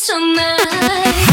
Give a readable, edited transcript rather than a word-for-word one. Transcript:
Tonight.